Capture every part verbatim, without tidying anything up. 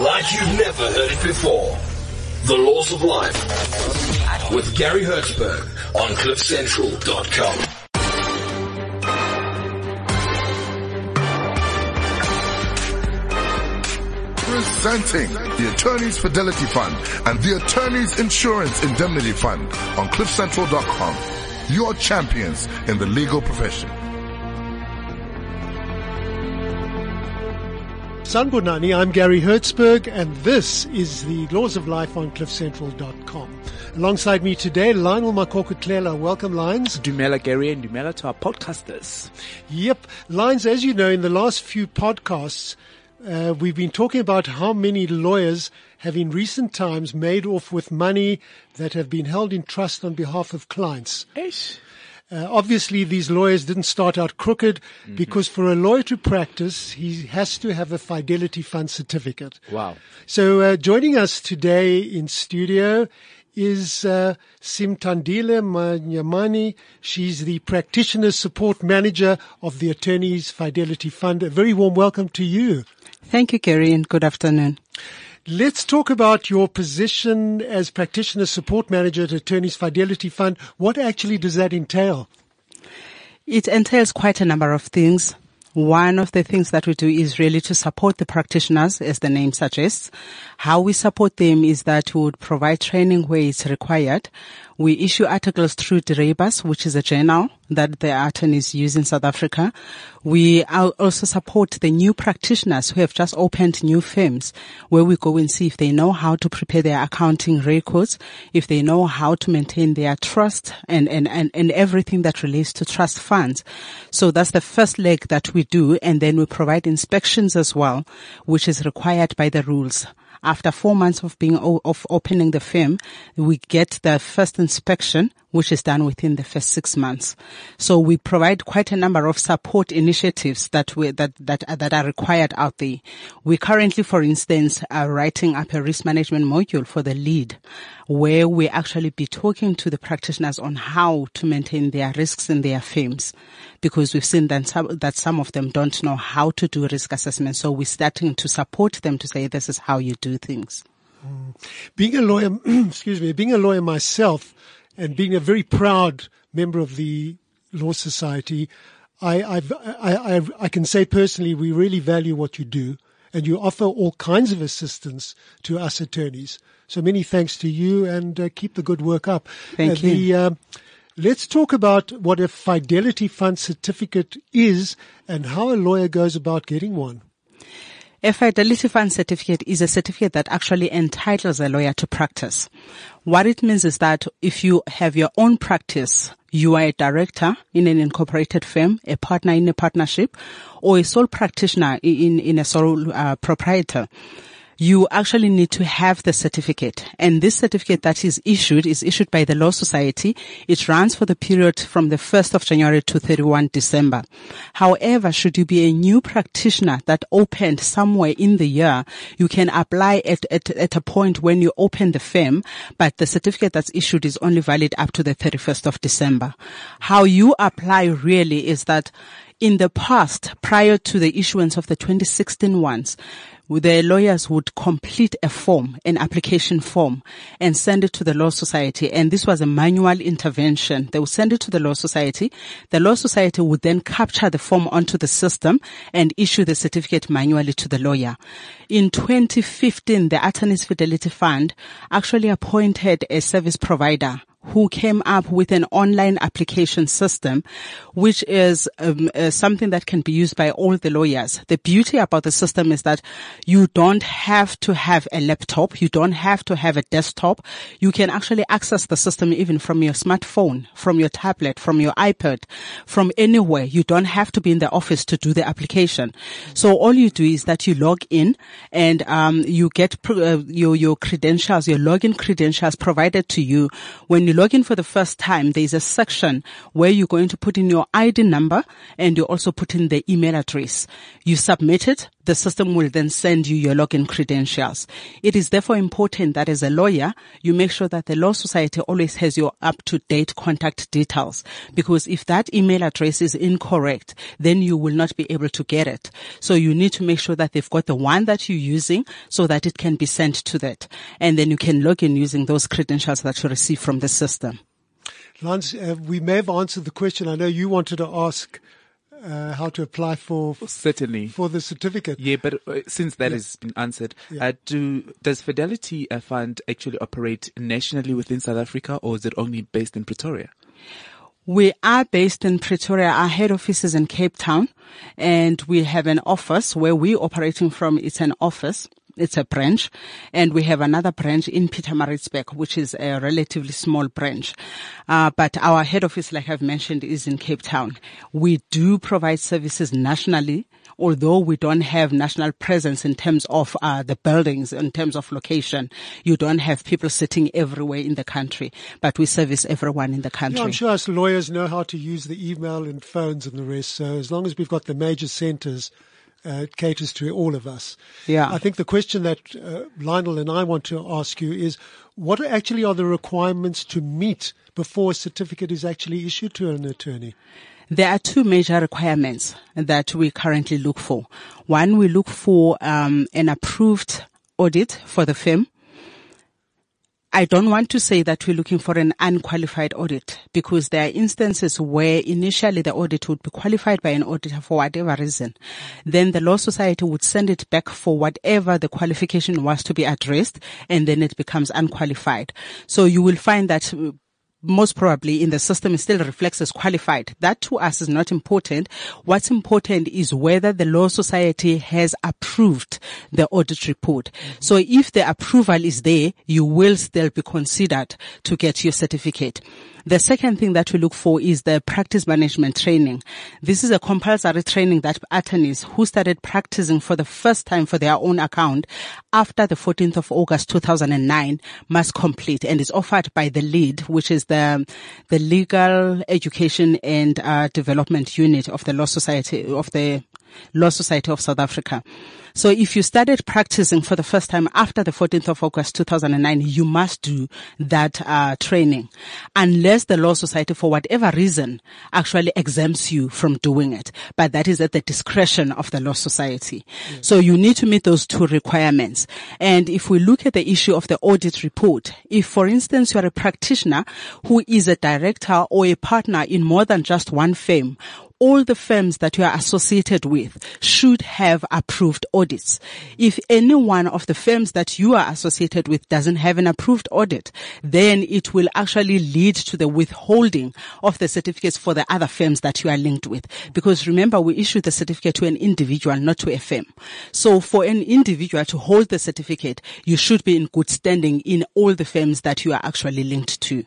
Like you've never heard it before. The Laws of Life with Gary Hertzberg on cliff central dot com. Presenting the Attorneys Fidelity Fund and the Attorneys Insurance Indemnity Fund on cliff central dot com. Your champions in the legal profession. Sanbonani, I'm Gary Hertzberg, and this is the Laws of Life on cliff central dot com. Alongside me today, Lionel Makokutlela. Welcome, Lines. Dumela, Gary, and Dumela to our podcasters. Yep. Lines, as you know, in the last few podcasts, uh, we've been talking about how many lawyers have in recent times made off with money that have been held in trust on behalf of clients. Eish. Uh, obviously, these lawyers didn't start out crooked, mm-hmm. because for a lawyer to practice, he has to have a Fidelity Fund certificate. Wow. So uh, joining us today in studio is uh, Simthandile Myemane. She's the Practitioner Support Manager of the Attorneys Fidelity Fund. A very warm welcome to you. Thank you, Gary, and good afternoon. Let's talk about your position as Practitioner Support Manager at Attorneys Fidelity Fund. What actually does that entail? It entails quite a number of things. One of the things that we do is really to support the practitioners, as the name suggests. How we support them is that we would provide training where it's required. We issue articles through Derebus, which is a journal that the attorneys use in South Africa. We also support the new practitioners who have just opened new firms, where we go and see if they know how to prepare their accounting records, if they know how to maintain their trust and, and, and, and everything that relates to trust funds. So that's the first leg that we do. And then we provide inspections as well, which is required by the rules. After four months of being of opening the firm, we get the first inspection, which is done within the first six months. So we provide quite a number of support initiatives that we that that that are required out there. We currently, for instance, are writing up a risk management module for the LEAD, where we actually be talking to the practitioners on how to maintain their risks in their firms, because we've seen that some, that some of them don't know how to do risk assessment. So we're starting to support them to say, this is how you do things. Mm. Being a lawyer, excuse me, being a lawyer myself and being a very proud member of the Law Society, I, I've, I, I, I can say personally, we really value what you do. And you offer all kinds of assistance to us attorneys. So many thanks to you, and uh, keep the good work up. Thank uh, you. The, uh, let's talk about what a Fidelity Fund certificate is and how a lawyer goes about getting one. A Fidelity Fund certificate is a certificate that actually entitles a lawyer to practice. What it means is that if you have your own practice, you are a director in an incorporated firm, a partner in a partnership, or a sole practitioner in, in a sole uh, proprietor, you actually need to have the certificate. And this certificate that is issued is issued by the Law Society. It runs for the period from the first of January to thirty-first of December. However, should you be a new practitioner that opened somewhere in the year, you can apply at, at, at a point when you open the firm, but the certificate that's issued is only valid up to the thirty-first of December. How you apply really is that in the past, prior to the issuance of the twenty sixteen ones, the lawyers would complete a form, an application form, and send it to the Law Society. And this was a manual intervention. They would send it to the Law Society. The Law Society would then capture the form onto the system and issue the certificate manually to the lawyer. In twenty fifteen, the Attorneys Fidelity Fund actually appointed a service provider who came up with an online application system, which is um, uh, something that can be used by all the lawyers. The beauty about the system is that you don't have to have a laptop. You don't have to have a desktop. You can actually access the system even from your smartphone, from your tablet, from your iPad, from anywhere. You don't have to be in the office to do the application. So all you do is that you log in and um, you get pr- uh, your, your credentials, your login credentials provided to you. When you log in for the first time, there is a section where you're going to put in your I D number and you also put in the email address. You submit it. The system will then send you your login credentials. It is therefore important that as a lawyer, you make sure that the Law Society always has your up-to-date contact details, because if that email address is incorrect, then you will not be able to get it. So you need to make sure that they've got the one that you're using so that it can be sent to that. And then you can log in using those credentials that you receive from the system. Lance, uh, we may have answered the question. I know you wanted to ask Uh, how to apply for f- certainly for the certificate. Yeah, but uh, since that yeah. has been answered, yeah. uh, do does Fidelity uh, Fund actually operate nationally within South Africa, or is it only based in Pretoria? We are based in Pretoria. Our head office is in Cape Town, and we have an office where we are operating from. It's an office. It's a branch, and we have another branch in Pietermaritzburg, which is a relatively small branch. Uh, but our head office, like I've mentioned, is in Cape Town. We do provide services nationally, although we don't have national presence in terms of uh, the buildings, in terms of location. You don't have people sitting everywhere in the country, but we service everyone in the country. Yeah, I'm sure us lawyers know how to use the email and phones and the rest, so as long as we've got the major centers, Uh, it caters to all of us. Yeah. I think the question that uh, Lionel and I want to ask you is, what actually are the requirements to meet before a certificate is actually issued to an attorney? There are two major requirements that we currently look for. One, we look for um, an approved audit for the firm. I don't want to say that we're looking for an unqualified audit, because there are instances where initially the audit would be qualified by an auditor for whatever reason. Then the Law Society would send it back for whatever the qualification was to be addressed, and then it becomes unqualified. So you will find that most probably in the system it still reflects as qualified. That to us is not important. What's important is whether the Law Society has approved the audit report. So if the approval is there, you will still be considered to get your certificate. The second thing that we look for is the practice management training. This is a compulsory training that attorneys who started practicing for the first time for their own account after the fourteenth of August two thousand nine must complete, and is offered by the LEAD, which is the the Legal Education and uh, Development Unit of the Law Society of the Law Society of South Africa. So if you started practicing for the first time after the fourteenth of August two thousand nine, you must do that uh, training, unless the Law Society, for whatever reason, actually exempts you from doing it. But that is at the discretion of the Law Society. Yes. So you need to meet those two requirements. And if we look at the issue of the audit report, if, for instance, you are a practitioner who is a director or a partner in more than just one firm, all the firms that you are associated with should have approved audits. If any one of the firms that you are associated with doesn't have an approved audit, then it will actually lead to the withholding of the certificates for the other firms that you are linked with. Because remember, we issue the certificate to an individual, not to a firm. So for an individual to hold the certificate, you should be in good standing in all the firms that you are actually linked to.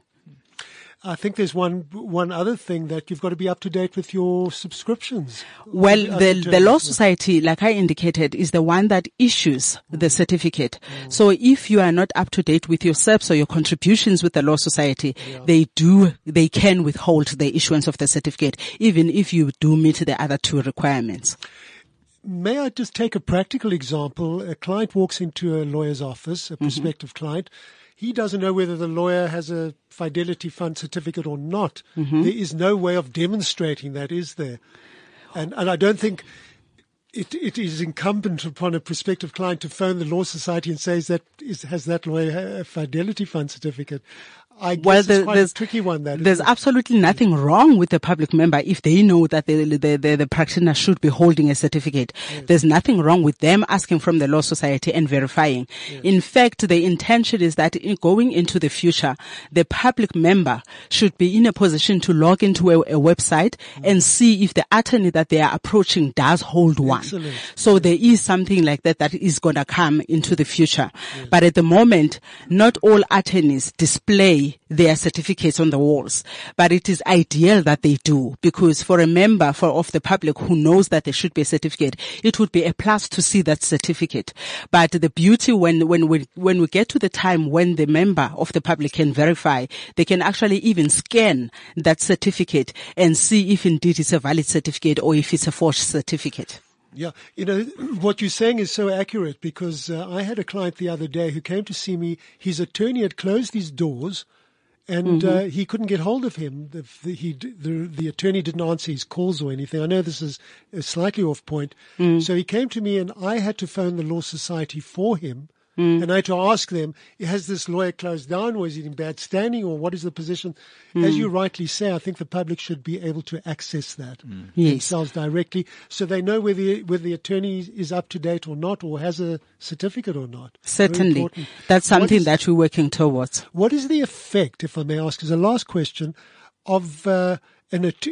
I think there's one one other thing, that you've got to be up to date with your subscriptions. Well, the, the Law Society, like I indicated, is the one that issues the certificate. Oh. So if you are not up to date with your S E R Ps or your contributions with the Law Society, yeah. they do they can withhold the issuance of the certificate, even if you do meet the other two requirements. May I just take a practical example? A client walks into a lawyer's office, a prospective mm-hmm. client. He doesn't know whether the lawyer has a Fidelity Fund certificate or not. Mm-hmm. There is no way of demonstrating that, is there? And and I don't think it it is incumbent upon a prospective client to phone the Law Society and say, is that, is, has that lawyer a Fidelity Fund certificate? I guess well, it's there, quite a tricky one. That there's absolutely nothing wrong with the public member if they know that they, they, they, the practitioner should be holding a certificate. Yes. There's nothing wrong with them asking from the Law Society and verifying. Yes. In fact, the intention is that in going into the future, the public member should be in a position to log into a, a website mm. and see if the attorney that they are approaching does hold one. Excellent. So yes. there is something like that that is going to come into the future. Yes. But at the moment, not all attorneys display their certificates on the walls, but it is ideal that they do, because for a member for of the public who knows that there should be a certificate, it would be a plus to see that certificate. But the beauty when when we when we get to the time when the member of the public can verify, they can actually even scan that certificate and see if indeed it's a valid certificate or if it's a forged certificate. Yeah, you know, what you're saying is so accurate, because uh, I had a client the other day who came to see me. His attorney had closed his doors, and mm-hmm. uh, he couldn't get hold of him. The, the, he, the, the attorney didn't answer his calls or anything. I know this is slightly off point. Mm. So he came to me, and I had to phone the Law Society for him. Mm. And I had to ask them, has this lawyer closed down, or is it in bad standing, or what is the position? Mm. As you rightly say, I think the public should be able to access that mm. yes. themselves directly, so they know whether the, whether the attorney is up to date or not, or has a certificate or not. Certainly. That's something is, that we're working towards. What is the effect, if I may ask, as a last question, of uh, an att-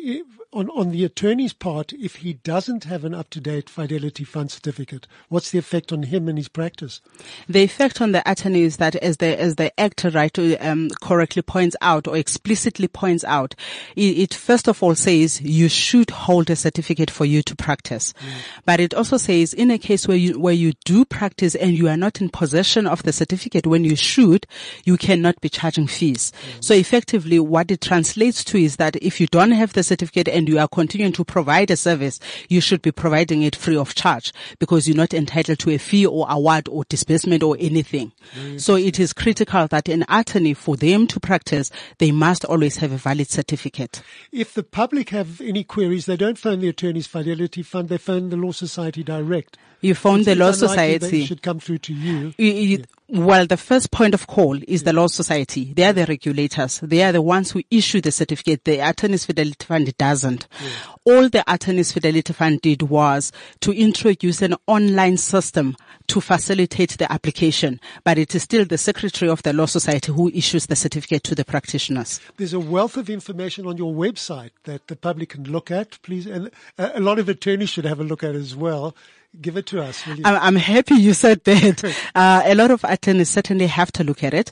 on, on the attorney's part if he doesn't have an up-to-date Fidelity Fund certificate? What's the effect on him and his practice? The effect on the attorney is that, as the, as the Act right um, correctly points out, or explicitly points out, it, it first of all says you should hold a certificate for you to practice. Mm. But it also says in a case where you, where you do practice and you are not in possession of the certificate when you should, you cannot be charging fees. Mm. So effectively what it translates to is that if you don't have the certificate and you are continuing to provide a service, you should be providing it free of charge, because you're not entitled to a fee or award or disbursement or anything. Mm. So it is critical that an attorney, for them to practice, they must always have a valid certificate. If the public have any queries, they don't phone the Attorneys Fidelity Fund, they phone the Law Society direct. You phone the Law Society. They should come through to you. you, you yeah. Well, the first point of call is the Law Society. They are the regulators. They are the ones who issue the certificate. The Attorneys Fidelity Fund doesn't. Yeah. All the Attorneys Fidelity Fund did was to introduce an online system to facilitate the application, but it is still the Secretary of the Law Society who issues the certificate to the practitioners. There's a wealth of information on your website that the public can look at, please, and a lot of attorneys should have a look at as well. Give it to us, will you? I'm happy you said that. uh, a lot of attorneys certainly have to look at it.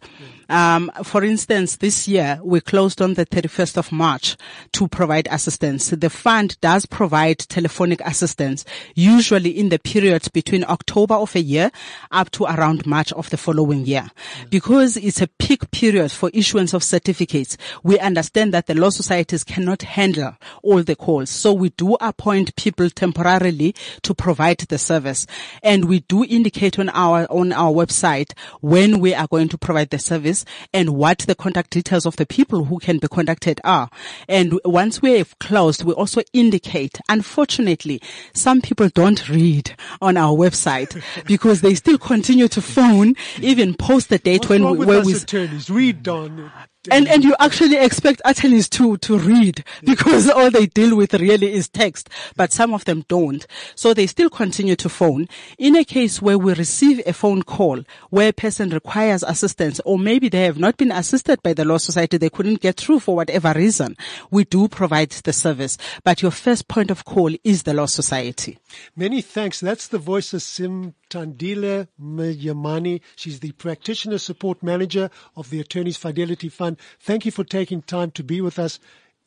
Um, for instance, this year we closed on the thirty-first of March to provide assistance. The fund does provide telephonic assistance, usually in the periods between October of a year up to around March of the following year. Yeah. Because it's a peak period for issuance of certificates, we understand that the law societies cannot handle all the calls. So we do appoint people temporarily to provide the service, and we do indicate on our on our website when we are going to provide the service and what the contact details of the people who can be contacted are. And once we have closed, we also indicate. Unfortunately, some people don't read on our website because they still continue to phone, even post the date. What's when wrong with where us we attorneys? Read, Don. And and you actually expect attorneys to, to read, because all they deal with really is text, but some of them don't. So they still continue to phone. In a case where we receive a phone call where a person requires assistance, or maybe they have not been assisted by the Law Society, they couldn't get through for whatever reason, we do provide the service. But your first point of call is the Law Society. Many thanks. That's the voice of Simthandile Myemane. She's the Practitioner Support Manager of the Attorneys Fidelity Fund. Thank you for taking time to be with us.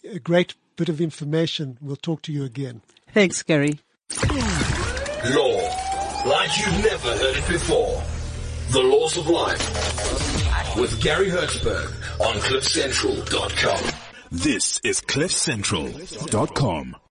A great bit of information. We'll talk to you again. Thanks, Gary. Law, like you've never heard it before. The Laws of Life with Gary Hertzberg on cliff central dot com. This is cliff central dot com.